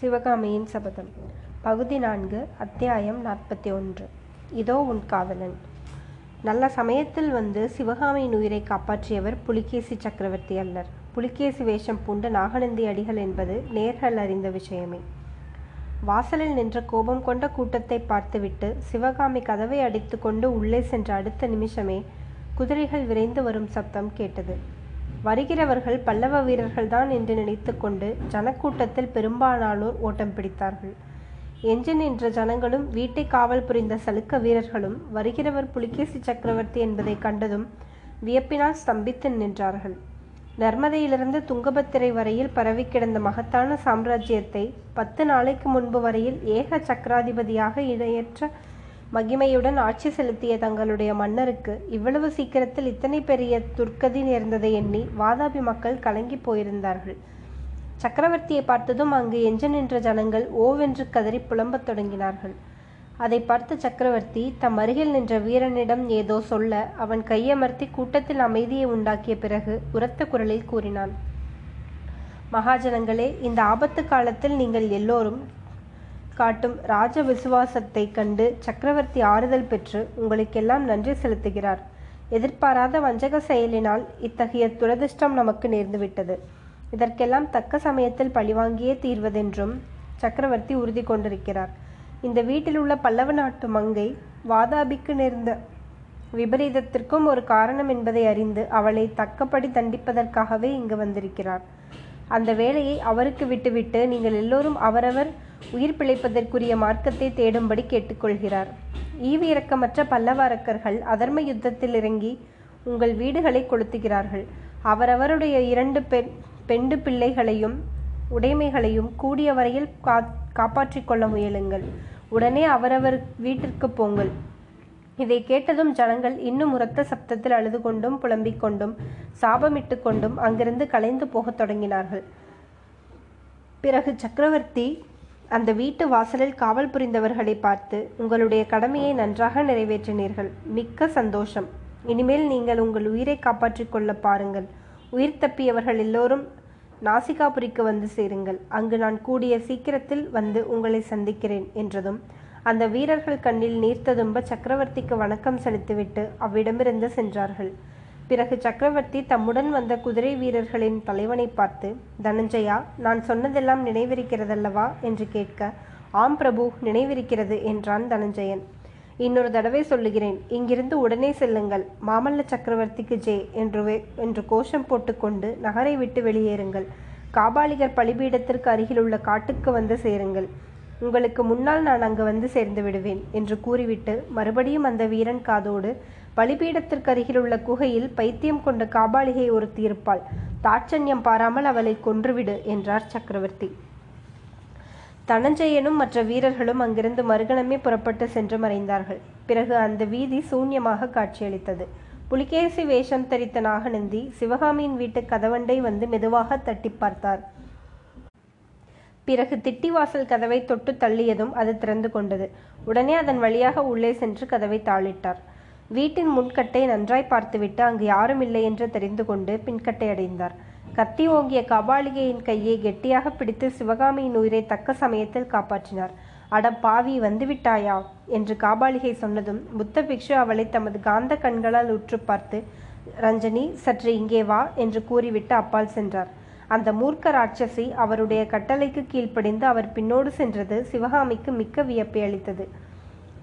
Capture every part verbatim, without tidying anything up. சிவகாமியின் சபதம் பகுதி நான்கு அத்தியாயம் நாற்பத்தி ஒன்று. இதோ உன் காதலன். நல்ல சமயத்தில் வந்து சிவகாமியின் உயிரை காப்பாற்றியவர் புலிகேசி சக்கரவர்த்தி அல்லர். புலிகேசி வேஷம் பூண்ட நாகநந்தி அடிகள் என்பது நேர்கள் அறிந்த விஷயமே. வாசலில் நின்ற கோபம் கொண்ட கூட்டத்தை பார்த்துவிட்டு சிவகாமி கதவை அடித்து கொண்டு உள்ளே சென்ற அடுத்த நிமிஷமே குதிரைகள் விரைந்து வரும் சப்தம் கேட்டது. வருகிறவர்கள் பல்லவ வீரர்கள்தான் என்று நினைத்து கொண்டு ஜனக்கூட்டத்தில் பெரும்பாலானோர் ஓட்டம் பிடித்தார்கள். எஞ்சி நின்ற ஜனங்களும் வீட்டை காவல் புரிந்த சலுக்க வீரர்களும் வருகிறவர் புலிகேசி சக்கரவர்த்தி என்பதை கண்டதும் வியப்பினால் ஸ்தம்பித்து நின்றார்கள். நர்மதையிலிருந்து துங்கபத்திரை வரையில் பரவி கிடந்த மகத்தான சாம்ராஜ்யத்தை பத்து நாளைக்கு முன்பு வரையில் ஏக சக்கராதிபதியாக இணையற்ற மகிமையுடன் ஆட்சி செலுத்திய தங்களுடைய மன்னருக்கு இவ்வளவு சீக்கிரத்தில் இத்தனை பெரிய துர்க்கதி நேர்ந்ததை எண்ணி வாதாபி மக்கள் கலங்கி போயிருந்தார்கள். சக்கரவர்த்தியை பார்த்ததும் அங்கு எஞ்ச நின்ற ஜனங்கள் ஓவென்று கதறி புலம்பத் தொடங்கினார்கள். அதை பார்த்த சக்கரவர்த்தி தம் அருகில் நின்ற வீரனிடம் ஏதோ சொல்ல அவன் கையமர்த்தி கூட்டத்தில் அமைதியை உண்டாக்கிய பிறகு உரத்த குரலில் கூறினான். மகாஜனங்களே, இந்த ஆபத்து காலத்தில் நீங்கள் எல்லோரும் காட்டும் ராஜ விசுவாசத்தை கண்டு சக்கரவர்த்தி ஆறுதல் பெற்று உங்களுக்கெல்லாம் நன்றி செலுத்துகிறார். எதிர்பாராத வஞ்சக செயலினால் இத்தகைய துரதிர்ஷ்டம் நமக்கு நேர்ந்துவிட்டது. இதற்கெல்லாம் தக்க சமயத்தில் பழிவாங்கியே தீர்வதென்றும் சக்கரவர்த்தி உறுதி கொண்டிருக்கிறார். இந்த வீட்டில் உள்ள பல்லவ நாட்டு மங்கை வாதாபிக்கு நேர்ந்த விபரீதத்திற்கும் ஒரு காரணம் என்பதை அறிந்து அவளை தக்கப்படி தண்டிப்பதற்காகவே இங்கு வந்திருக்கிறார். அந்த வேலையை அவருக்கு விட்டுவிட்டு நீங்கள் எல்லோரும் அவரவர் உயிர் பிழைப்பதற்குரிய மார்க்கத்தை தேடும்படி கேட்டுக்கொள்கிறார். ஈவிரக்கமற்ற பல்லவ அரக்கர்கள் அதர்ம யுத்தத்தில் இறங்கி உங்கள் வீடுகளை கொளுத்துகிறார்கள். அவரவருடைய இரண்டு பெண் பெண்டு பிள்ளைகளையும் உடைமைகளையும் கூடிய வரையில் கா காப்பாற்றிக் கொள்ள முயலுங்கள். உடனே அவரவர் வீட்டிற்கு போங்கள். இதை கேட்டதும் ஜனங்கள் இன்னும் உரத்த சப்தத்தில் அழுது கொண்டும் புலம்பிக் கொண்டும் சாபமிட்டு கொண்டும் அங்கிருந்து கலைந்து போகத் தொடங்கினார்கள். பிறகு சக்கரவர்த்தி அந்த வீட்டு வாசலில் காவல் புரிந்தவர்களை பார்த்து, உங்களுடைய கடமையை நன்றாக நிறைவேற்றினீர்கள், மிக்க சந்தோஷம். இனிமேல் நீங்கள் உங்கள் உயிரை காப்பாற்றிக் கொள்ள பாருங்கள். உயிர் தப்பியவர்கள் எல்லோரும் நாசிகாபுரிக்கு வந்து சேருங்கள். அங்கு நான் கூடிய சீக்கிரத்தில் வந்து உங்களை சந்திக்கிறேன் என்றதும் அந்த வீரர்கள் கண்ணில் நீர் ததும்ப சக்கரவர்த்திக்கு வணக்கம் செலுத்திவிட்டு அவ்விடமிருந்து சென்றார்கள். பிறகு சக்கரவர்த்தி தம்முடன் வந்த குதிரை வீரர்களின் தலைவனை பார்த்து, தனஞ்சயா, நான் சொன்னதெல்லாம் நினைவிருக்கிறதல்லவா என்று கேட்க, ஆம் பிரபு, நினைவிருக்கிறது என்றான் தனஞ்சயன். இன்னொரு தடவை சொல்லுகிறேன், இங்கிருந்து உடனே செல்லுங்கள். மாமல்ல சக்கரவர்த்திக்கு ஜே என்று என்று கோஷம் போட்டுக்கொண்டு நகரை விட்டு வெளியேறுங்கள். காபாலிகர் பலிபீடத்திற்கு அருகில் உள்ள காட்டுக்கு வந்து சேருங்கள். உங்களுக்கு முன்னால் நான் அங்கு வந்து சேர்ந்து விடுவேன் என்று கூறிவிட்டு மறுபடியும் அந்த வீரன் காதோடு, பலிபீடத்திற்கு அருகில் உள்ள குகையில் பைத்தியம் கொண்ட காபாலிகை ஒரு தீர்ப்பாள், தாட்சண்யம் பாராமல் அவளை கொன்றுவிடு என்றார் சக்கரவர்த்தி. தனஞ்சயனும் மற்ற வீரர்களும் அங்கிருந்து மறுகணமே புறப்பட்டு சென்று மறைந்தார்கள். பிறகு அந்த வீதி சூன்யமாக காட்சியளித்தது. புலிகேசி வேஷம் தரித்த நாகநந்தி சிவகாமியின் வீட்டு கதவண்டை வந்து மெதுவாக தட்டி பார்த்தார். பிறகு திட்டிவாசல் கதவை தொட்டு தள்ளியதும் அது திறந்து கொண்டது. உடனே அதன் வழியாக உள்ளே சென்று கதவை தாளிட்டார். வீட்டின் முன்கட்டை நன்றாய் பார்த்துவிட்டு அங்கு யாரும் இல்லை என்று தெரிந்து கொண்டு பின்கட்டை அடைந்தார். கத்தி ஓங்கிய கபாலிகையின் கையை கெட்டியாக பிடித்து சிவகாமியின் உயிரை தக்க சமயத்தில் காப்பாற்றினார். அட பாவி, வந்துவிட்டாயா என்று காபாலிகை சொன்னதும் புத்த பிக்ஷு அவளை தமது காந்த கண்களால் உற்று பார்த்து, ரஞ்சனி, சற்று இங்கே வா என்று கூறிவிட்டு அப்பால் சென்றார். அந்த மூர்க்க ராட்சசி அவருடைய கட்டளைக்கு கீழ்ப்படிந்து அவர் பின்னோடு சென்றது சிவகாமிக்கு மிக்க வியப்பை அளித்தது.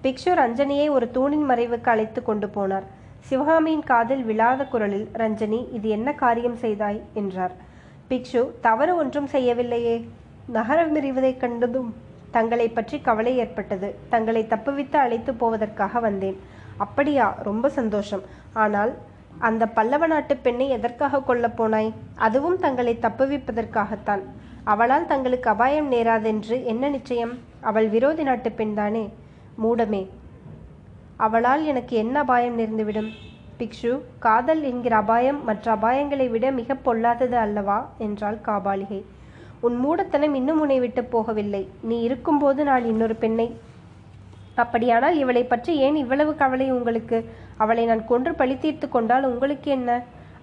பிக்ஷு ரஞ்சனியை ஒரு தூணின் மறைவுக்கு அழைத்து கொண்டு போனார். சிவகாமியின் காதில் விழாத குரலில், ரஞ்சனி, இது என்ன காரியம் செய்தாய் என்றார். பிக்ஷு, தவறு ஒன்றும் செய்யவில்லையே. நகரம் விரிவதைக் கண்டதும் தங்களை பற்றி கவலை ஏற்பட்டது. தங்களை தப்புவித்து அழைத்து போவதற்காக வந்தேன். அப்படியா, ரொம்ப சந்தோஷம். ஆனால் அந்த பல்லவ நாட்டு பெண்ணை எதற்காக கொல்ல போனாய்? அதுவும் தங்களை தப்புவிப்பதற்காகத்தான். அவளால் தங்களுக்கு அபாயம் நேராதென்று என்ன நிச்சயம்? அவள் விரோதி நாட்டு பெண்தானே. மூடமே, அவளால் எனக்கு என்ன அபாயம் நேர்ந்துவிடும்? பிக்ஷு, காதல் என்கிற அபாயம் மற்ற அபாயங்களை விட மிக பொல்லாதது அல்லவா என்றாள் காபாலிகை. உன் மூடத்தனம் இன்னும் உன்னை விட்டு போகவில்லை. நீ இருக்கும்போது நான் இன்னொரு பெண்ணை, அப்படியானால் இவளை பற்றி ஏன் இவ்வளவு கவலை உங்களுக்கு? அவளை நான் கொன்று பழி தீர்த்து கொண்டால் உங்களுக்கு என்ன?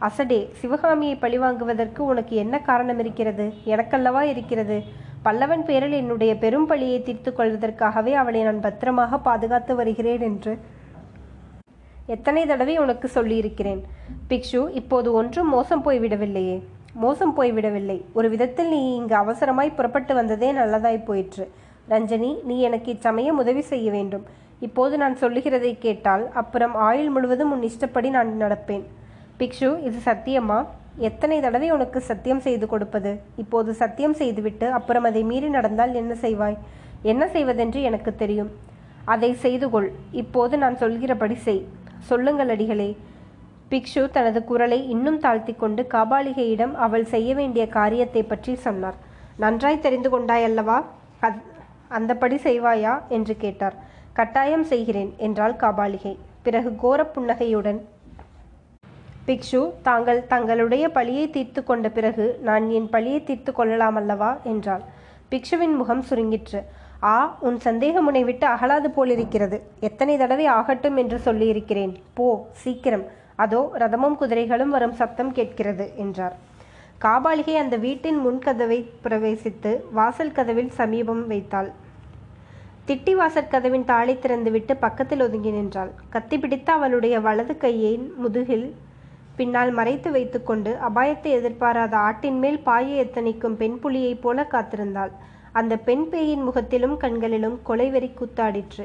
அசடே, சிவகாமியை பழிவாங்குவதற்கு உனக்கு என்ன காரணம் இருக்கிறது? எனக்கல்லவா இருக்கிறது. பல்லவன் பேரில் என்னுடைய பெரும் பழியை தீர்த்து கொள்வதற்காகவே அவளை நான் பத்திரமாக பாதுகாத்து வருகிறேன் என்று எத்தனை தடவை உனக்கு சொல்லியிருக்கிறேன். பிக்ஷு, இப்போது ஒன்றும் மோசம் போய்விடவில்லையே? மோசம் போய்விடவில்லை. ஒரு விதத்தில் நீ இங்கு அவசரமாய் புறப்பட்டு வந்ததே நல்லதாய் போயிற்று. ரஞ்சனி, நீ எனக்கு இச்சமயம் உதவி செய்ய வேண்டும். இப்போது நான் சொல்லுகிறதை கேட்டால் அப்புறம் ஆயுள் முழுவதும் உன் இஷ்டப்படி நான் நடப்பேன். பிக்ஷு, இது சத்தியமா? எத்தனை தடவை உனக்கு சத்தியம் செய்து கொடுப்பது? இப்போது சத்தியம் செய்துவிட்டு அப்புறம் அதை மீறி நடந்தால் என்ன செய்வாய்? என்ன செய்வதென்று எனக்கு தெரியும். அதை செய்து கொள். இப்போது நான் சொல்கிறபடி செய். சொல்லுங்கள் அடிகளே. பிக்ஷு தனது குரலை இன்னும் தாழ்த்தி கொண்டு காபாலிகையிடம் அவள் செய்ய வேண்டிய காரியத்தை பற்றி சொன்னார். நன்றாய் தெரிந்து கொண்டாயல்லவா? அத் அந்தபடி செய்வாயா என்று கேட்டார். கட்டாயம் செய்கிறேன் என்றாள் காபாலிகை. பிறகு கோர புன்னகையுடன், பிக்ஷு, தாங்கள் தங்களுடைய பழியை தீர்த்து கொண்ட பிறகு நான் என் பழியை தீர்த்து கொள்ளலாம் அல்லவா என்றாள். பிக்ஷுவின் முகம் சுருங்கிற்று. ஆ, உன் சந்தேகம் உன்னை விட்டு அகலாது போலிருக்கிறது. எத்தனை தடவை ஆகட்டும் என்று சொல்லியிருக்கிறேன். போ, சீக்கிரம். அதோ ரதமும் குதிரைகளும் வரும் சப்தம் கேட்கிறது என்றார். காபாலிகை அந்த வீட்டின் முன்கதவை பிரவேசித்து வாசல் கதவில் சமீபம் வைத்தாள். திட்டி வாசற் கதவின் தாளை திறந்துவிட்டு பக்கத்தில் ஒதுங்கி நின்றாள். கத்தி பிடித்த அவளுடைய வலது கையின் முதுகில் பின்னால் மறைத்து வைத்துக்கொண்டு அபாயத்தை எதிர்பாராத ஆட்டின் மேல் பாயை எத்தனைக்கும் பெண் புலியைப் போல காத்திருந்தாள். அந்த பெண் பேயின் முகத்திலும் கண்களிலும் கொலைவெறி கூத்தாடிற்று.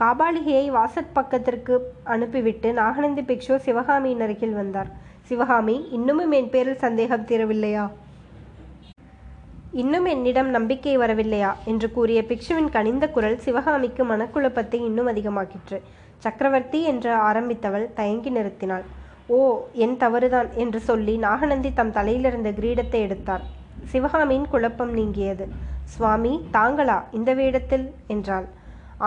காபாலிகையை வாசற் பக்கத்திற்கு அனுப்பிவிட்டு நாகநந்தி பிக்ஷு சிவகாமியின் அருகில் வந்தார். சிவகாமி, இன்னமும் என் பேரில் சந்தேகம் தீரவில்லையா? இன்னும் என்னிடம் நம்பிக்கை வரவில்லையா என்று கூறிய பிக்ஷுவின் கனிந்த குரல் சிவகாமிக்கு மனக்குழப்பத்தை இன்னும் அதிகமாக்கிற்று. சக்கரவர்த்தி என்று ஆரம்பித்தவள் தயங்கி நிறுத்தினாள். ஓ, என் தவறுதான் என்று சொல்லி நாகநந்தி தம் தலையிலிருந்த கிரீடத்தை எடுத்தார். சிவகாமியின் குழப்பம் நீங்கியது. சுவாமி, தாங்களா இந்த வேடத்தில் என்றாள்.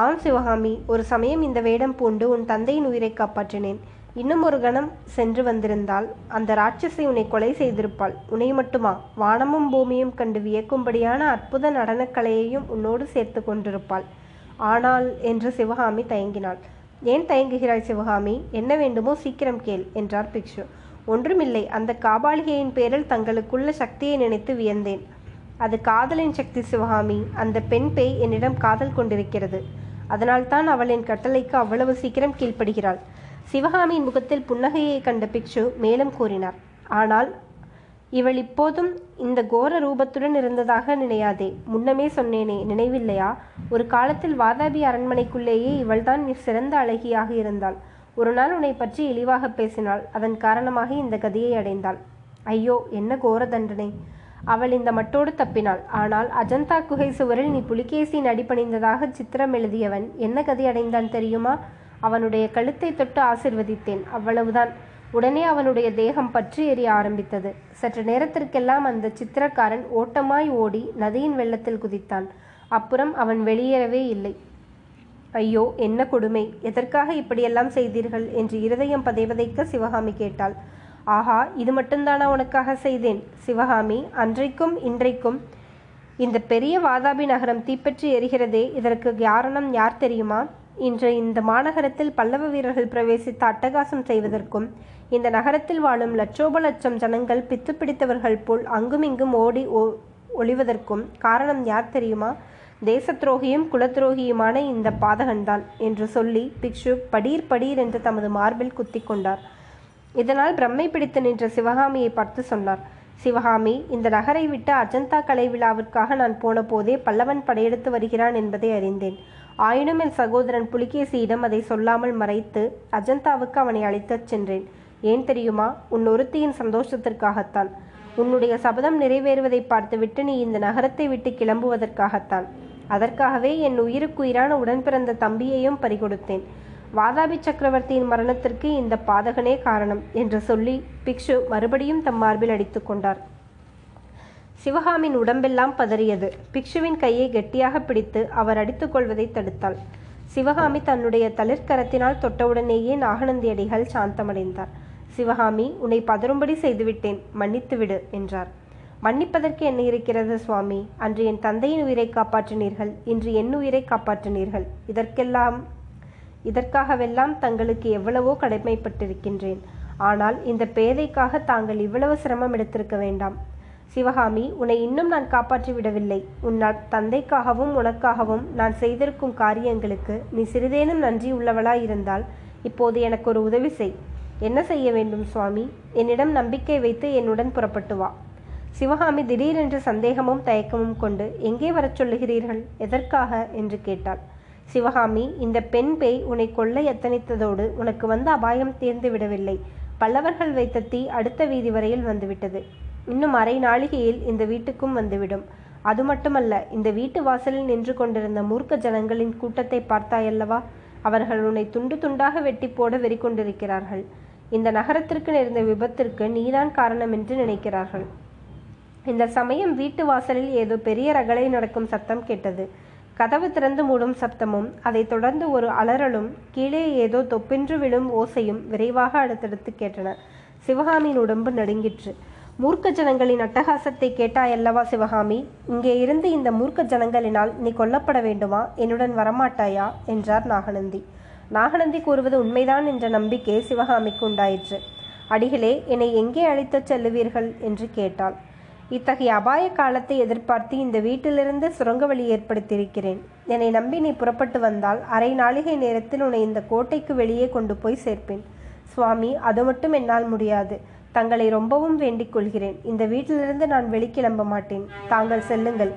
ஆம் சிவகாமி, ஒரு சமயம் இந்த வேடம் பூண்டு உன் தந்தையின் உயிரை காப்பாற்றினேன். இன்னும் ஒரு கணம் சென்று வந்திருந்தால் அந்த ராட்சசி உன்னை கொலை செய்திருப்பாள். உன்னை மட்டுமா, வானமும் பூமியும் கண்டு வியக்கும்படியான அற்புத நடனக்கலையையும் உன்னோடு சேர்த்து கொண்டிருப்பாள். ஆனால் என்று சிவகாமி தயங்கினாள். ஏன் தயங்குகிறாய் சிவகாமி? என்ன வேண்டுமோ சீக்கிரம் கேள் என்றார் பிக்ஷு. ஒன்றுமில்லை, அந்த காபாலிகையின் பேரில் தங்களுக்குள்ள சக்தியை நினைத்து வியந்தேன். அது காதலின் சக்தி சிவகாமி. அந்த பெண் பேய் என்னிடம் காதல் கொண்டிருக்கிறது. அதனால்தான் அவள் என் கட்டளைக்கு அவ்வளவு சீக்கிரம் கீழ்ப்படுகிறாள். சிவகாமியின் முகத்தில் புன்னகையை கண்ட பிக்ஷு மேலும் கூறினார். ஆனால் இவள் இப்போதும் இந்த கோர ரூபத்துடன் இருந்ததாக நினையாதே. முன்னமே சொன்னேனே, நினைவில்லையா? ஒரு காலத்தில் வாதாபி அரண்மனைக்குள்ளேயே இவள்தான் சிறந்த அழகியாக இருந்தாள். ஒரு நாள் உன்னை பற்றி இழிவாக பேசினாள். அதன் காரணமாக இந்த கதியை அடைந்தாள். ஐயோ, என்ன கோர தண்டனை! அவள் இந்த மட்டோடு தப்பினாள். ஆனால் அஜந்தா குகை சுவரில் நீ புலிகேசியின் அடிபணிந்ததாக சித்திரம் எழுதியவன் என்ன கதி அடைந்தான் தெரியுமா? அவனுடைய கழுத்தை தொட்டு ஆசிர்வதித்தேன். அவ்வளவுதான். உடனே அவனுடைய தேகம் பற்றி எரிய ஆரம்பித்தது. சற்று நேரத்திற்கெல்லாம் அந்த சித்திரக்காரன் ஓட்டமாய் ஓடி நதியின் வெள்ளத்தில் குதித்தான். அப்புறம் அவன் வெளியேறவே இல்லை. ஐயோ, என்ன கொடுமை! எதற்காக இப்படியெல்லாம் செய்தீர்கள் என்று இருதயம் பதைவதைக்க சிவகாமி கேட்டாள். ஆஹா, இது மட்டும்தானா உனக்காக செய்தேன்? சிவகாமி, அன்றைக்கும் இன்றைக்கும் இந்த பெரிய வாதாபி நகரம் தீப்பற்றி எரிகிறதே, இதற்கு காரணம் யார் தெரியுமா? இன்று இந்த மாநகரத்தில் பல்லவ வீரர்கள் பிரவேசித்து அட்டகாசம் செய்வதற்கும் இந்த நகரத்தில் வாழும் லட்சோப லட்சம் ஜனங்கள் பித்து பிடித்தவர்கள் போல் அங்குமிங்கும் ஓடி ஒ ஒளிவதற்கும் காரணம் யார் தெரியுமா? தேச துரோகியும் குலத்துரோகியுமான இந்த பாதகன்தான் என்று சொல்லி பிக்ஷு படீர் படீர் என்று தமது மார்பில் குத்தி கொண்டார். இதனால் பிரம்மை பிடித்து நின்ற சிவகாமியை பார்த்து சொன்னார். சிவகாமி, இந்த நகரை விட்டு அஜந்தா கலை விழாவிற்காக நான் போன போதே பல்லவன் படையெடுத்து வருகிறான் என்பதை அறிந்தேன். ஆயினும் என் சகோதரன் புலிகேசியிடம் அதை சொல்லாமல் மறைத்து அஜந்தாவுக்கு அவனை அழைத்துச் சென்றேன். ஏன் தெரியுமா? உன் ஒருத்தியின் சந்தோஷத்திற்காகத்தான். உன்னுடைய சபதம் நிறைவேறுவதை பார்த்துவிட்டு நீ இந்த நகரத்தை விட்டு கிளம்புவதற்காகத்தான். அதற்காகவே என் உயிருக்குயிரான உடன்பிறந்த தம்பியையும் பறிகொடுத்தேன். வாதாபி சக்கரவர்த்தியின் மரணத்திற்கு இந்த பாதகனே காரணம் என்று சொல்லி பிக்ஷு மறுபடியும் தம் மார்பில் அடித்து கொண்டார். சிவகாமின் உடம்பெல்லாம் பதறியது. பிக்ஷுவின் கையை கெட்டியாக பிடித்து அவர் அடித்துக்கொள்வதை தடுத்தாள். சிவகாமி தன்னுடைய தளிர்கரத்தினால் தொட்டவுடனேயே நாகநந்தி அடிகள் சாந்தமடைந்தார். சிவகாமி, உன்னை பதறும்படி செய்துவிட்டேன், மன்னித்துவிடு என்றார். மன்னிப்பதற்கு என்ன இருக்கிறது சுவாமி? அன்று என் தந்தையின் உயிரை காப்பாற்றினீர்கள், இன்று என் உயிரை காப்பாற்றினீர்கள். இதற்கெல்லாம் இதற்காகவெல்லாம் தங்களுக்கு எவ்வளவோ கடமைப்பட்டிருக்கின்றேன். ஆனால் இந்த பேதைக்காக தாங்கள் இவ்வளவு சிரமம் எடுத்திருக்க வேண்டாம். சிவகாமி, உன்னை இன்னும் நான் காப்பாற்றி விடவில்லை. உன் தந்தைக்காகவும் உனக்காகவும் நான் செய்திருக்கும் காரியங்களுக்கு நீ சிறிதேனும் நன்றி உள்ளவளாயிருந்தால் இப்போது எனக்கு ஒரு உதவி செய். என்ன செய்ய வேண்டும் சுவாமி? என்னிடம் நம்பிக்கை வைத்து என்னுடன் புறப்பட்டு வா. சிவகாமி திடீரென்று சந்தேகமும் தயக்கமும் கொண்டு, எங்கே வரச் சொல்லுகிறீர்கள், எதற்காக என்று கேட்டாள். சிவகாமி, இந்த பெண் பேய் உன்னை கொல்ல எத்தனித்ததோடு உனக்கு வந்த அபாயம் தீர்ந்து விடவில்லை. பல்லவர்கள் வைத்த தீ அடுத்த வீதி வரையில் வந்துவிட்டது. இன்னும் அரை நாளிகையில் இந்த வீட்டுக்கும் வந்துவிடும். அது மட்டுமல்ல, இந்த வீட்டு வாசலில் நின்று கொண்டிருந்த மூர்க்க ஜனங்களின் கூட்டத்தை பார்த்தாயல்லவா? அவர்கள் உன்னை துண்டு துண்டாக வெட்டி போட வெறி கொண்டிருக்கிறார்கள். இந்த நகரத்திற்கு நேர்ந்த விபத்திற்கு நீதான் காரணம் என்று நினைக்கிறார்கள். இந்த சமயம் வீட்டு வாசலில் ஏதோ பெரிய ரகளை நடக்கும் சத்தம் கேட்டது. கதவு திறந்து மூடும் சப்தமும் அதைத் தொடர்ந்து ஒரு அலறலும் கீழே ஏதோ தொப்பென்று விழும் ஓசையும் விரைவாக அடுத்தடுத்து கேட்டன. சிவகாமியின் உடம்பு நடுங்கிற்று. மூர்க்க ஜனங்களின் அட்டகாசத்தை கேட்டாயல்லவா சிவகாமி? இங்கே இருந்து இந்த மூர்க்க ஜனங்களினால் நீ கொல்லப்பட வேண்டுமா? என்னுடன் வரமாட்டாயா என்றார் நாகநந்தி. நாகநந்தி கூறுவது உண்மைதான் என்ற நம்பிக்கை சிவகாமிக்கு உண்டாயிற்று. அடிகளே, என்னை எங்கே அழைத்துச் செல்லுவீர்கள் என்று கேட்டாள். இத்தகைய அபாய காலத்தை எதிர்பார்த்து இந்த வீட்டிலிருந்து சுரங்க வழி ஏற்படுத்தியிருக்கிறேன். என்னை நம்பி நீ புறப்பட்டு வந்தால் அரை நாளிகை நேரத்தில் உன்னை இந்த கோட்டைக்கு வெளியே கொண்டு போய் சேர்ப்பேன். சுவாமி, அது மட்டும் என்னால் முடியாது. தங்களை ரொம்பவும் வேண்டிக் கொள்கிறேன். இந்த வீட்டிலிருந்து நான் வெளிக்கிளம்ப மாட்டேன். தாங்கள் செல்லுங்கள்.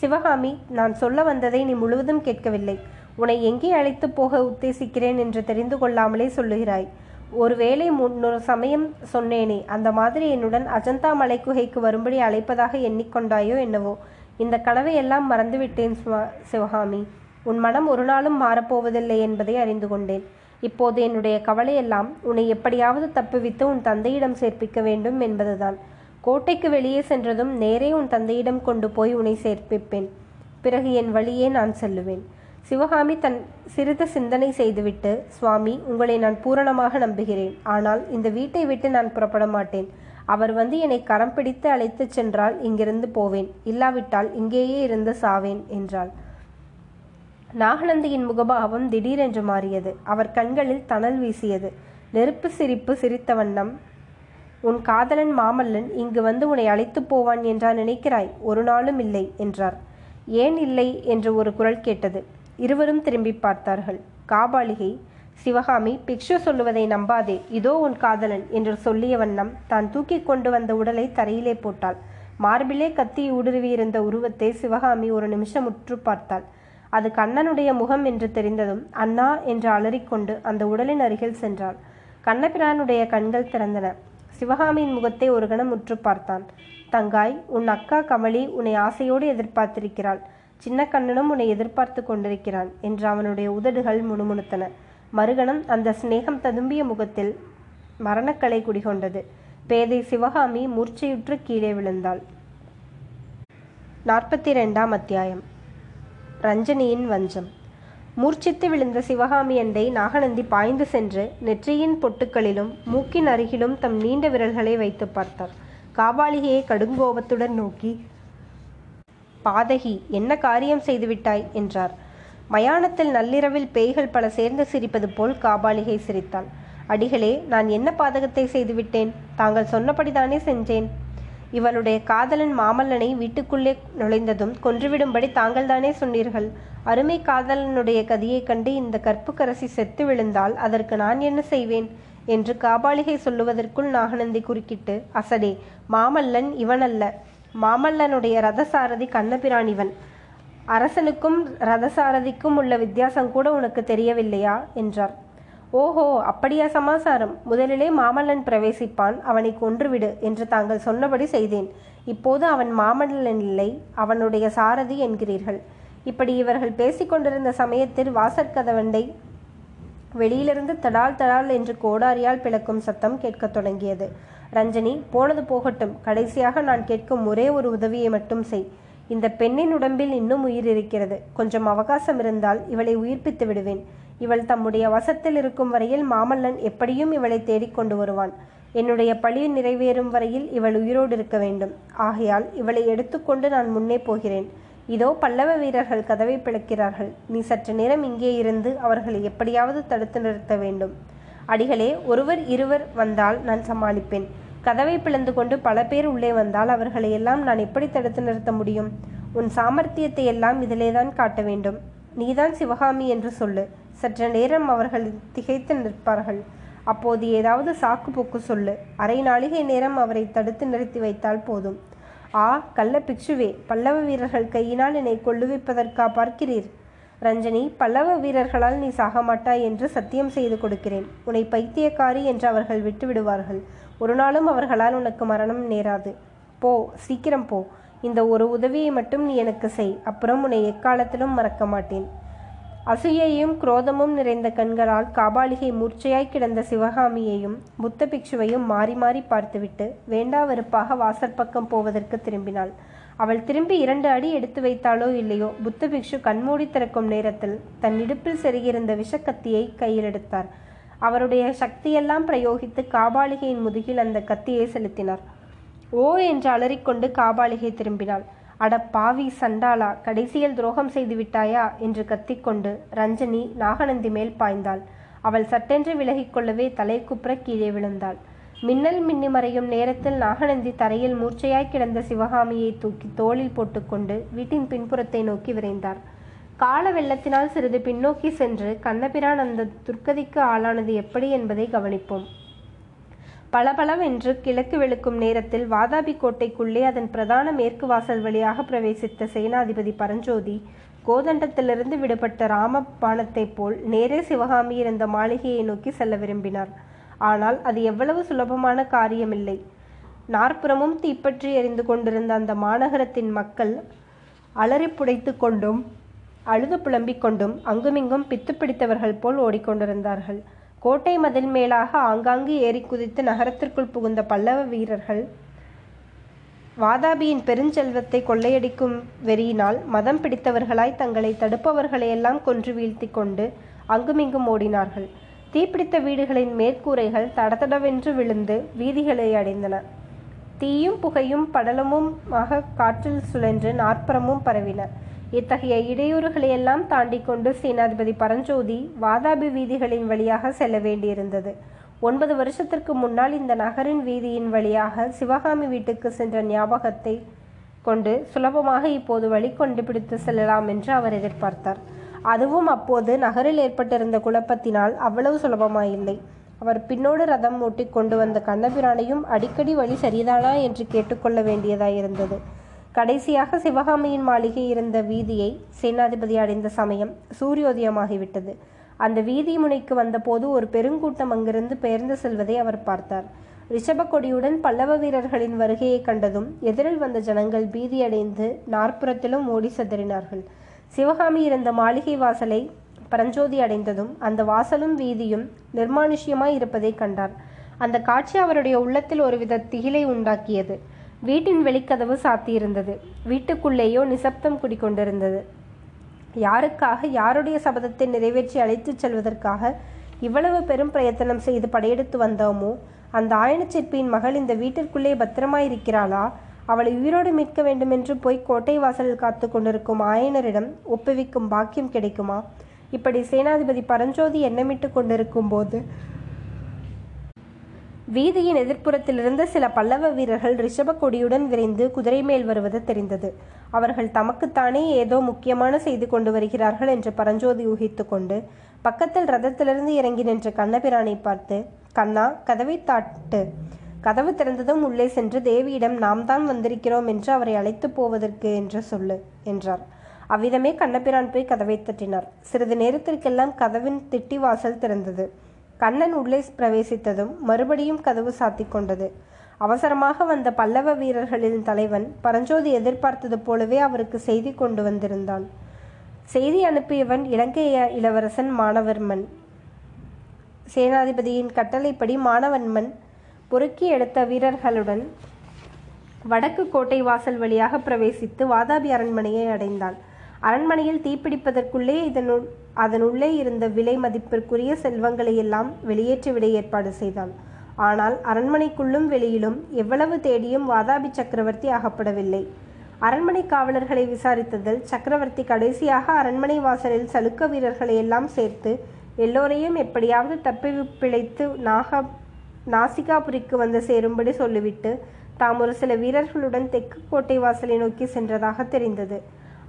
சிவகாமி, நான் சொல்ல வந்ததை நீ முழுவதும் கேட்கவில்லை. உன்னை எங்கே அழைத்து போக உத்தேசிக்கிறேன் என்று தெரிந்து கொள்ளாமலே சொல்லுகிறாய். ஒருவேளை முன்னொரு சமயம் சொன்னேனே, அந்த மாதிரி என்னுடன் அஜந்தா மலை குகைக்கு வரும்படி அழைப்பதாக எண்ணிக்கொண்டாயோ என்னவோ? இந்த கனவை எல்லாம் மறந்துவிட்டேன் சிவகாமி. உன் மனம் ஒரு நாளும் மாறப்போவதில்லை என்பதை அறிந்து கொண்டேன். இப்போது என்னுடைய கவலையெல்லாம் உன்னை எப்படியாவது தப்புவித்து உன் தந்தையிடம் சேர்ப்பிக்க வேண்டும் என்பதுதான். கோட்டைக்கு வெளியே சென்றதும் நேரே உன் தந்தையிடம் கொண்டு போய் உன்னை சேர்ப்பிப்பேன். பிறகு என் வழியே நான் செல்லுவேன். சிவகாமி தன் சிறிது சிந்தனை செய்துவிட்டு, சுவாமி, உங்களை நான் பூரணமாக நம்புகிறேன். ஆனால் இந்த வீட்டை விட்டு நான் புறப்பட மாட்டேன். அவர் வந்து என்னை கரம் பிடித்து அழைத்துச் சென்றால் இங்கிருந்து போவேன். இல்லாவிட்டால் இங்கேயே இருந்து சாவேன் என்றாள். நாகநந்தியின் முகபாவம் திடீரென்று மாறியது. அவர் கண்களில் தணல் வீசியது. நெருப்பு சிரிப்பு சிரித்த வண்ணம், உன் காதலன் மாமல்லன் இங்கு வந்து உன்னை அழைத்து போவான் என்றா நினைக்கிறாய்? ஒரு நாளும் இல்லை என்றார். ஏன் இல்லை என்று ஒரு குரல் கேட்டது. இருவரும் திரும்பி பார்த்தார்கள். காபாலிகை, சிவகாமி, பிக்ஷு சொல்லுவதை நம்பாதே, இதோ உன் காதலன் என்று சொல்லிய வண்ணம் தான் தூக்கி கொண்டு வந்த உடலை தரையிலே போட்டாள். மார்பிலே கத்தி ஊடுருவியிருந்த உருவத்தை சிவகாமி ஒரு நிமிஷம் உற்று பார்த்தாள். அது கண்ணனுடைய முகம் என்று தெரிந்ததும் அண்ணா என்று அலறிக்கொண்டு அந்த உடலின் அருகில் சென்றாள். கண்ணபிரானுடைய கண்கள் திறந்தன. சிவகாமியின் முகத்தை ஒரு கணம் உற்று பார்த்தான். தங்காய், உன் அக்கா கமலி உன்னை ஆசையோடு எதிர்பார்த்திருக்கிறாள். சின்ன கண்ணனும் உன்னை எதிர்பார்த்து கொண்டிருக்கிறான் என்று அவனுடைய உதடுகள் முணுமுணுத்தன. மறுகணம் அந்த சிநேகம் ததும்பிய முகத்தில் மரணக்கலை குடிகொண்டது. பேதை சிவகாமி மூர்ச்சையுற்று கீழே விழுந்தாள். நாற்பத்தி இரண்டாம் அத்தியாயம். ரஞ்சனியின் வஞ்சம். மூர்ச்சித்து விழுந்த சிவகாமி அண்டை நாகநந்தி பாய்ந்து சென்று நெற்றியின் பொட்டுக்களிலும் மூக்கின் அருகிலும் தம் நீண்ட விரல்களை வைத்து பார்த்தார். காபாலிகையை கடுங்கோபத்துடன் நோக்கி, பாதகி, என்ன காரியம் செய்துவிட்டாய் என்றார். மயானத்தில் நள்ளிரவில் பேய்கள் பல சேர்ந்து சிரிப்பது போல் காபாலிகை சிரித்தாள். அடிகளே, நான் என்ன பாதகத்தை செய்துவிட்டேன்? தாங்கள் சொன்னபடிதானே செஞ்சேன். இவளுடைய காதலன் மாமல்லனை வீட்டுக்குள்ளே நுழைந்ததும் கொன்றுவிடும்படி தாங்கள் தானே சொன்னீர்கள். அருமை காதலனுடைய கதியை கண்டு இந்த கற்புக்கரசி செத்து விழுந்தால் அதற்கு நான் என்ன செய்வேன் என்று காபாலிகை சொல்லுவதற்குள் நாகநந்தி குறுக்கிட்டு, அசடே, மாமல்லன் இவனல்ல. மாமல்லனுடைய ரதசாரதி கண்ணபிரானிவன். அரசனுக்கும் ரதசாரதிக்கும் உள்ள வித்தியாசம் கூட உனக்கு தெரியவில்லையா என்றார். ஓஹோ, அப்படியா சமாசாரம்? முதலிலே மாமல்லன் பிரவேசிப்பான், அவனை கொன்றுவிடு என்று தாங்கள் சொன்னபடி செய்தேன். இப்போது அவன் மாமல்லன் இல்லை, அவனுடைய சாரதி என்கிறீர்கள். இப்படி இவர்கள் பேசிக்கொண்டிருந்த சமயத்தில் வாசற்கதவண்டை வெளியிலிருந்து தடால் தடால் என்று கோடாரியால் பிளக்கும் சத்தம் கேட்கத் தொடங்கியது. ரஞ்சனி, போனது போகட்டும், கடைசியாக நான் கேட்கும் ஒரே ஒரு உதவியை மட்டும் செய். இந்த பெண்ணின் உடம்பில் இன்னும் உயிர் இருக்கிறது. கொஞ்சம் அவகாசம் இருந்தால் இவளை உயிர்ப்பித்து விடுவேன். இவள் தம்முடைய வசத்தில் இருக்கும் வரையில் மாமல்லன் எப்படியும் இவளை தேடிக்கொண்டு வருவான். என்னுடைய பழி நிறைவேறும் வரையில் இவள் உயிரோடு இருக்க வேண்டும். ஆகையால் இவளை எடுத்துக்கொண்டு நான் முன்னே போகிறேன். இதோ பல்லவ வீரர்கள் கதவை பிளக்கிறார்கள். நீ சற்று நேரம் இங்கே இருந்து அவர்களை எப்படியாவது தடுத்து நிறுத்த வேண்டும். அடிகளே, ஒருவர் இருவர் வந்தால் நான் சமாளிப்பேன். கதவை பிளந்து கொண்டு பல பேர் உள்ளே வந்தால் அவர்களை எல்லாம் நான் எப்படி தடுத்து நிறுத்த முடியும்? உன் சாமர்த்தியத்தை எல்லாம் இதிலேதான் காட்ட வேண்டும். நீதான் சிவகாமி என்று சொல்லு. சற்று நேரம் அவர்கள் திகைத்து நிற்பார்கள். அப்போது ஏதாவது சாக்கு போக்கு சொல்லு. அரை நாளிகை நேரம் அவரை தடுத்து நிறுத்தி வைத்தால் போதும். ஆ கள்ள பிக்ஷுவே, பல்லவ வீரர்கள் கையினால் என்னை கொள்ளுவிப்பதற்கா பார்க்கிறீர்? ரஞ்சனி, பல்லவ வீரர்களால் நீ சாகமாட்டாய் என்று சத்தியம் செய்து கொடுக்கிறேன். உன்னை பைத்தியக்காரி என்று அவர்கள் விட்டுவிடுவார்கள். ஒரு நாளும் அவர்களால் உனக்கு மரணம் நேராது. போ, சீக்கிரம் போ. இந்த ஒரு உதவியை மட்டும் நீ எனக்கு செய். அப்புறம் உன்னை எக்காலத்திலும் மறக்க மாட்டேன். அசூயையும் குரோதமும் நிறைந்த கண்களால் காபாலிகை மூர்ச்சையாய் கிடந்த சிவகாமியையும் புத்த பிக்ஷுவையும் மாறி மாறி பார்த்துவிட்டு வேண்டா வெறுப்பாக வாசற்பக்கம் போவதற்கு திரும்பினாள். அவள் திரும்பி இரண்டு அடி எடுத்து வைத்தாளோ இல்லையோ, புத்த பிக்ஷு கண்மூடி திறக்கும் நேரத்தில் தன் இடுப்பில் செருகியிருந்த விஷக்கத்தியை கையில் எடுத்தார். அவருடைய சக்தியெல்லாம் பிரயோகித்து காபாலிகையின் முதுகில் அந்த கத்தியை செலுத்தினார். ஓ என்று அலறிக்கொண்டு காபாலிகை திரும்பினாள். அட பாவி சண்டாளா, கடைசியில் துரோகம் செய்து விட்டாயா என்று கத்திக்கொண்டு ரஞ்சனி நாகநந்தி மேல் பாய்ந்தாள். அவள் சட்டென்று விலகிக்கொள்ளவே தலைக்குப்புற கீழே விழுந்தாள். மின்னல் மின்னி மறையும் நேரத்தில் நாகநந்தி தரையில் மூர்ச்சையாய் கிடந்த சிவகாமியை தூக்கி தோளில் போட்டுக்கொண்டு வீட்டின் பின்புறத்தை நோக்கி விரைந்தார். கால வெள்ளத்தினால் சிறிது பின்னோக்கி சென்று கண்ணபிரான் அந்த துர்க்கதிக்கு ஆளானது எப்படி என்பதை கவனிப்போம். பளபளவென்று கிழக்கு வெளுக்கும் நேரத்தில் வாதாபி கோட்டைக்குள்ளே அதன் பிரதான மேற்கு வாசல் வழியாக பிரவேசித்த சேனாதிபதி பரஞ்சோதி கோதண்டத்திலிருந்து விடுபட்ட ராமபாணத்தைப் போல் நேரே சிவகாமி இருந்த மாளிகையை நோக்கி செல்ல விரும்பினார். ஆனால் அது எவ்வளவு சுலபமான காரியமில்லை. நாற்புறமும் தீப்பற்றி எரிந்து கொண்டிருந்த அந்த மாநகரத்தின் மக்கள் அலறி புடைத்து கொண்டும் அழுது புலம்பிக் கொண்டும் அங்குமிங்கும் பித்து பிடித்தவர்கள் போல் ஓடிக்கொண்டிருந்தார்கள். கோட்டை மதில் மேலாக ஆங்காங்கு ஏறி குதித்து நகரத்திற்குள் புகுந்த பல்லவ வீரர்கள் வாதாபியின் பெருஞ்செல்வத்தை கொள்ளையடிக்கும் வெறியினால் மதம் பிடித்தவர்களாய் தங்களை தடுப்பவர்களையெல்லாம் கொன்று வீழ்த்தி கொண்டு அங்குமிங்கும் ஓடினார்கள். தீப்பிடித்த வீடுகளின் மேற்கூரைகள் தடதடவென்று விழுந்து வீதிகளை அடைந்தன. தீயும் புகையும் படலமுமாக காற்றில் சுழன்று நாற்புறமும் பரவின. இத்தகைய இடையூறுகளையெல்லாம் தாண்டி கொண்டு சேனாதிபதி பரஞ்சோதி வாதாபி வீதிகளின் வழியாக செல்ல வேண்டியிருந்தது. ஒன்பது வருஷத்திற்கு முன்னால் இந்த நகரின் வீதியின் வழியாக சிவகாமி வீட்டுக்கு சென்ற ஞாபகத்தை கொண்டு சுலபமாக இப்போது வழி கண்டுபிடித்து செல்லலாம் என்று அவர் எதிர்பார்த்தார். அதுவும் அப்போது நகரில் ஏற்பட்டிருந்த குழப்பத்தினால் அவ்வளவு சுலபமாயில்லை. அவர் பின்னோடு ரதம் ஓட்டி கொண்டு வந்த கண்ணபிரானையும் அடிக்கடி வழி சரிதானா என்று கேட்டுக்கொள்ள வேண்டியதாயிருந்தது. கடைசியாக சிவகாமியின் மாளிகை இருந்த வீதியை சேனாதிபதி அடைந்த சமயம் சூரியோதயமாகிவிட்டது. அந்த வீதி முனைக்கு வந்தபோது ஒரு பெருங்கூட்டம் அங்கிருந்து பெயர்ந்து செல்வதை அவர் பார்த்தார். ரிஷப கொடியுடன் பல்லவ வீரர்களின் வருகையை கண்டதும் எதிரில் வந்த ஜனங்கள் பீதியடைந்து நாற்புறத்திலும் ஓடி செதறினார்கள். சிவகாமி இருந்த மாளிகை வாசலை பரஞ்சோதி அடைந்ததும் அந்த வாசலும் வீதியும் நிர்மானுஷ்யமாய் இருப்பதை கண்டார். அந்த காட்சி அவருடைய உள்ளத்தில் ஒருவித திகிலை உண்டாக்கியது. வீட்டின் வெளிக்கதவு சாத்தியிருந்தது. வீட்டுக்குள்ளேயோ நிசப்தம் குடிக்கொண்டிருந்தது. யாருக்காக, யாருடைய சபதத்தை நிறைவேற்றி அழைத்துச் செல்வதற்காக இவ்வளவு பெரும் பிரயத்தனம் செய்து படையெடுத்து வந்தோமோ, அந்த ஆயனச்சிற்பியின் மகள் இந்த வீட்டிற்குள்ளே பத்திரமாயிருக்கிறாளா? அவளை உயிரோடு மீட்க வேண்டுமென்று போய் கோட்டை வாசலில் காத்து கொண்டிருக்கும் ஆயனரிடம் ஒப்புவிக்கும் பாக்கியம் கிடைக்குமா? இப்படி சேனாதிபதி பரஞ்சோதி எண்ணமிட்டு கொண்டிருக்கும் போது வீதியின் எதிர்ப்புறத்திலிருந்து சில பல்லவ வீரர்கள் ரிஷப கொடியுடன் விரைந்து குதிரை மேல் வருவது தெரிந்தது. அவர்கள் தமக்குத்தானே ஏதோ முக்கியமான செய்து கொண்டு வருகிறார்கள் என்று பரஞ்சோதி ஊகித்து கொண்டு பக்கத்தில் ரதத்திலிருந்து இறங்கி நின்ற கண்ணபிரானை பார்த்து, கண்ணா, கதவை தாட்டு. கதவு திறந்ததும் உள்ளே சென்று தேவியிடம் நாம் தான் வந்திருக்கிறோம் என்று அவரை அழைத்து போவதற்கு என்று சொல்லு என்றார். அவ்விதமே கண்ணபிரான் போய் கதவை தட்டினார். சிறிது நேரத்திற்கெல்லாம் கதவின் திட்டி வாசல் திறந்தது. கண்ணன் உள்ளே பிரவேசித்ததும் மறுபடியும் கதவு சாத்தி கொண்டது. அவசரமாக வந்த பல்லவ வீரர்களின் தலைவன் பரஞ்சோதி எதிர்பார்த்தது போலவே அவருக்கு செய்தி கொண்டு வந்திருந்தான். செய்தி அனுப்பியவன் இலங்கை இளவரசன் மானவர்மன். சேனாதிபதியின் கட்டளைப்படி மானவன்மன் பொறுக்கி எடுத்த வீரர்களுடன் வடக்கு கோட்டை வாசல் வழியாக பிரவேசித்து வாதாபி அரண்மனையை அடைந்தான். அரண்மனையில் தீப்பிடிப்பதற்குள்ளே இதனுள் அதனுள்ளே இருந்த விலை மதிப்பிற்குரிய செல்வங்களை எல்லாம் வெளியேற்றிவிட ஏற்பாடு செய்தான். ஆனால் அரண்மனைக்குள்ளும் வெளியிலும் எவ்வளவு தேடியும் வாதாபி சக்கரவர்த்தி அகப்படவில்லை. அரண்மனை காவலர்களை விசாரித்ததில் சக்கரவர்த்தி கடைசியாக அரண்மனை வாசலில் சலுக்க வீரர்களை எல்லாம் சேர்த்து எல்லோரையும் எப்படியாவது தப்பி பிழைத்து நாக நாசிகாபுரிக்கு வந்து சேரும்படி சொல்லிவிட்டு தாம் ஒரு சில வீரர்களுடன் தெற்கு கோட்டை வாசலை நோக்கி சென்றதாக தெரிந்தது.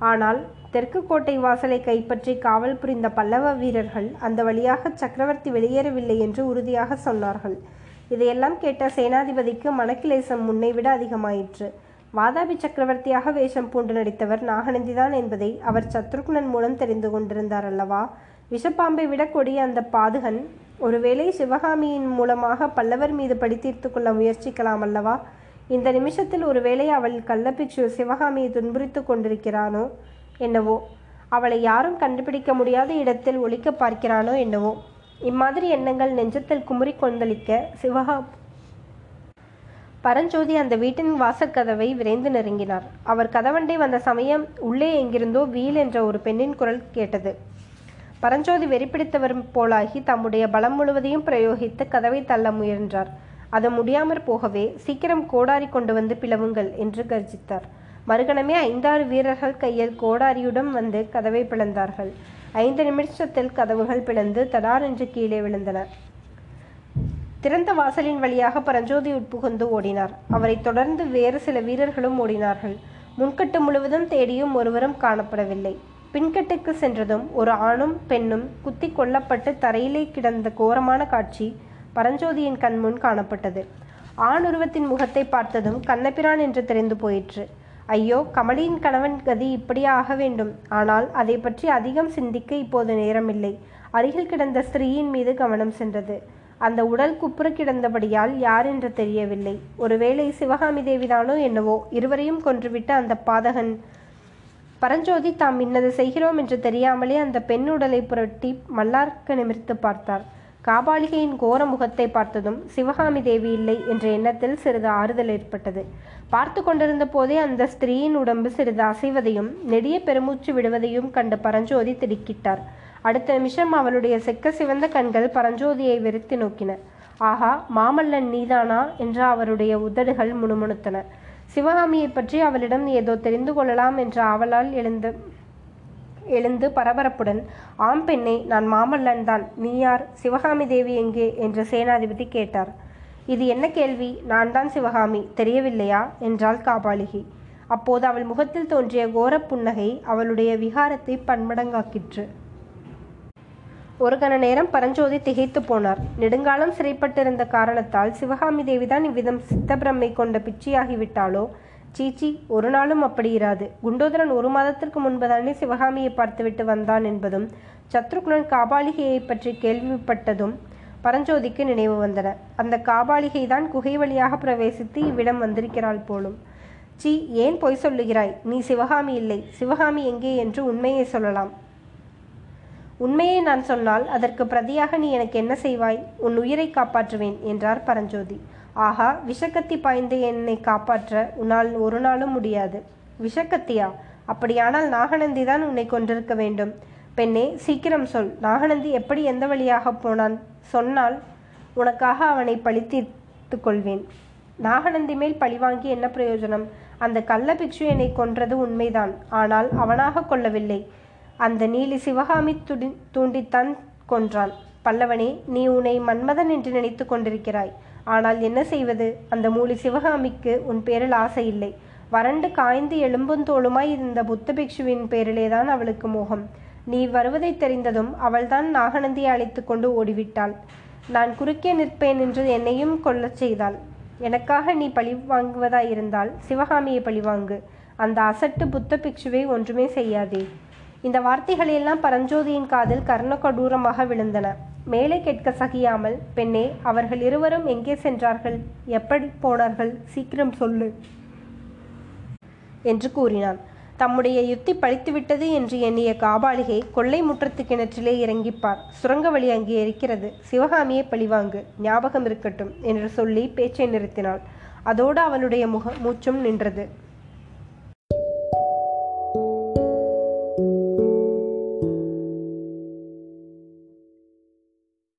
ஆனால் தெற்கு கோட்டை வாசலை கைப்பற்றி காவல் புரிந்த பல்லவ வீரர்கள் அந்த வழியாக சக்கரவர்த்தி வெளியேறவில்லை என்று உறுதியாக சொன்னார்கள். இதையெல்லாம் கேட்ட சேனாதிபதிக்கு மனக்கிலேசம் முன்னைவிட அதிகமாயிற்று. வாதாபி சக்கரவர்த்தியாக வேஷம் பூண்டு நடித்தவர் நாகநந்திதான் என்பதை அவர் சத்ருக்னன் மூலம் தெரிந்து கொண்டிருந்தார் அல்லவா? விஷப்பாம்பை விட கொடிய அந்த பாதுகன் ஒருவேளை சிவகாமியின் மூலமாக பல்லவர் மீது பழி தீர்த்து கொள்ள முயற்சிக்கலாம் அல்லவா? இந்த நிமிஷத்தில் ஒருவேளை அவள் கள்ளப்பிக்ஷு சிவகாமியை துன்புறுத்து கொண்டிருக்கிறானோ என்னவோ, அவளை யாரும் கண்டுபிடிக்க முடியாத இடத்தில் ஒழிக்க பார்க்கிறானோ என்னவோ. இம்மாதிரி எண்ணங்கள் நெஞ்சத்தில் குமுறி கொந்தளிக்க சிவகா பரஞ்சோதி அந்த வீட்டின் வாசற்கதவை விரைந்து நெருங்கினார். அவர் கதவண்டை வந்த சமயம் உள்ளே எங்கிருந்தோ வீல் என்ற ஒரு பெண்ணின் குரல் கேட்டது. பரஞ்சோதி வெறிப்பிடித்தவர் போலாகி தம்முடைய பலம் முழுவதையும் பிரயோகித்து கதவை தள்ள முயன்றார். அது முடியாமற் போகவே, சீக்கிரம் கோடாரி கொண்டு வந்து பிளவுங்கள் என்று கர்ஜித்தார். மறுகணமே ஐந்தாறு வீரர்கள் கையில் கோடாரியுடன் வந்து கதவை பிளந்தார்கள். ஐந்து நிமிஷத்தில் கதவுகள் பிளந்து தடார் என்று கீழே விழுந்தன. திறந்த வாசலின் வழியாக பரஞ்சோதி உட்புகுந்து ஓடினார். அவரை தொடர்ந்து வேறு சில வீரர்களும் ஓடினார்கள். முன்கட்டு முழுவதும் தேடியும் ஒருவரும் காணப்படவில்லை. பின்கட்டுக்கு சென்றதும் ஒரு ஆணும் பெண்ணும் குத்தி கொல்லப்பட்டு தரையிலே கிடந்த கோரமான காட்சி பரஞ்சோதியின் கண்முன் காணப்பட்டது. ஆண் உருவத்தின் முகத்தை பார்த்ததும் கண்ணபிரான் என்று தெரிந்து போயிற்று. ஐயோ, கமலியின் கணவன் கதி இப்படியே ஆக வேண்டும். ஆனால் அதை பற்றி அதிகம் சிந்திக்க இப்போது நேரமில்லை. அருகில் கிடந்த ஸ்திரீயின் மீது கவனம் சென்றது. அந்த உடல் குப்புற கிடந்தபடியால் யார் என்று தெரியவில்லை. ஒருவேளை சிவகாமி தேவிதானோ என்னவோ. இருவரையும் கொன்றுவிட்ட அந்த பாதகன் பரஞ்சோதி தாம் இன்னது செய்கிறோம் என்று தெரியாமலே அந்த பெண் உடலை புரட்டி மல்லார்க்க நிமிர்த்து பார்த்தார். காபாலிகையின் கோர முகத்தை பார்த்ததும் சிவகாமி தேவி இல்லை என்ற எண்ணத்தில் சிறிது ஆறுதல் ஏற்பட்டது. பார்த்து கொண்டிருந்த போதே அந்த ஸ்திரீயின் உடம்பு சிறிது அசைவதையும் நெடிய பெருமூச்சு விடுவதையும் கண்டு பரஞ்சோதி திடுக்கிட்டார். அடுத்த நிமிஷம் அவளுடைய செக்க சிவந்த கண்கள் பரஞ்சோதியை வெறுத்து நோக்கின. ஆகா, மாமல்லன் நீதானா என்று அவருடைய உதடுகள் முணுமுணுத்தன. சிவகாமியை பற்றி அவளிடம் ஏதோ தெரிந்து கொள்ளலாம் என்ற ஆவலால் எழுந்த எழுந்து பரபரப்புடன், ஆம் பெண்ணே, நான் மாமல்லன் தான். நீ யார்? சிவகாமி தேவி எங்கே என்று சேனாதிபதி கேட்டார். இது என்ன கேள்வி? நான் தான் சிவகாமி, தெரியவில்லையா என்றாள் காபாலிகி. அப்போது அவள் முகத்தில் தோன்றிய கோர புன்னகை அவளுடைய விகாரத்தை பன்மடங்காக்கிற்று. ஒரு கண நேரம் பரஞ்சோதி திகைத்து போனார். நெடுங்காலம் சிறைப்பட்டிருந்த காரணத்தால் சிவகாமி தேவிதான் இவ்விதம் சித்தப்பிரமை கொண்ட பிச்சியாகிவிட்டாளோ? சீச்சி, ஒரு நாளும் அப்படி இராது. குண்டோதரன் ஒரு மாதத்திற்கு முன்புதானே சிவகாமியை பார்த்துவிட்டு வந்தான் என்பதும் சத்ருக்னன் காபாலிகையை பற்றி கேள்விப்பட்டதும் பரஞ்சோதிக்கு நினைவு வந்தன. அந்த காபாலிகை தான் குகை வழியாக பிரவேசித்து இவ்விடம் வந்திருக்கிறாள் போலும். சீ, ஏன் பொய் சொல்லுகிறாய்? நீ சிவகாமி இல்லை. சிவகாமி எங்கே என்று உண்மையை சொல்லலாம். உண்மையை நான் சொன்னால் அதற்கு பிரதியாக நீ எனக்கு என்ன செய்வாய்? உன் உயிரை காப்பாற்றுவேன் என்றார் பரஞ்சோதி. ஆகா, விஷக்கத்தி பாய்ந்து என்னை காப்பாற்ற உன்னால் ஒரு நாளும் முடியாது. விஷக்கத்தியா? அப்படியானால் நாகநந்தி தான் உன்னை கொண்டிருக்க வேண்டும். பெண்ணே, சீக்கிரம் சொல். நாகநந்தி எப்படி எந்த வழியாக போனான்? சொன்னால் உனக்காக அவனை பழி தீர்த்து கொள்வேன். நாகநந்தி மேல் பழிவாங்கி என்ன பிரயோஜனம்? அந்த கள்ள பிக்ஷு என்னை கொன்றது உண்மைதான். ஆனால் அவனாக கொல்லவில்லை. அந்த நீலி சிவகாமி துடி தூண்டித்தான் கொன்றான். பல்லவனே, நீ உன்னை மன்மதன் என்று நினைத்து கொண்டிருக்கிறாய். ஆனால் என்ன செய்வது? அந்த மூலி சிவகாமிக்கு உன் பேரில் ஆசை இல்லை. வறண்டு காய்ந்து எலும்பும் தோளுமாய் இருந்த புத்த பிக்ஷுவின் பேரிலேதான் அவளுக்கு மோகம். நீ வருவதை தெரிந்ததும் அவள்தான் நாகநந்தியை அழைத்து கொண்டு ஓடிவிட்டாள். நான் குறுக்கே நிற்பேன் என்று என்னையும் கொல்லச் செய்தாள். எனக்காக நீ பழி வாங்குவதாயிருந்தால் சிவகாமியை பழிவாங்கு. அந்த அசட்டு புத்த பிக்ஷுவை ஒன்றுமே செய்யாதே. இந்த வார்த்தைகளெல்லாம் பரஞ்சோதியின் காதில் கர்ண கொடூரமாக விழுந்தன. மேலே கேட்க சகியாமல், பெண்ணே, அவர்கள் இருவரும் எங்கே சென்றார்கள்? எப்படி போனார்கள்? சீக்கிரம் சொல்லு என்று கூறினான். தம்முடைய யுத்தி பழித்துவிட்டது என்று எண்ணிய காபாலிகை கொள்ளை முற்றத்து கிணற்றிலே இறங்கிப்பார். சுரங்க வழி அங்கே இருக்கிறது. சிவகாமியை பழிவாங்கு, ஞாபகம் இருக்கட்டும் என்று சொல்லி பேச்சை நிறுத்தினாள். அதோடு அவளுடைய முக மூச்சும் நின்றது.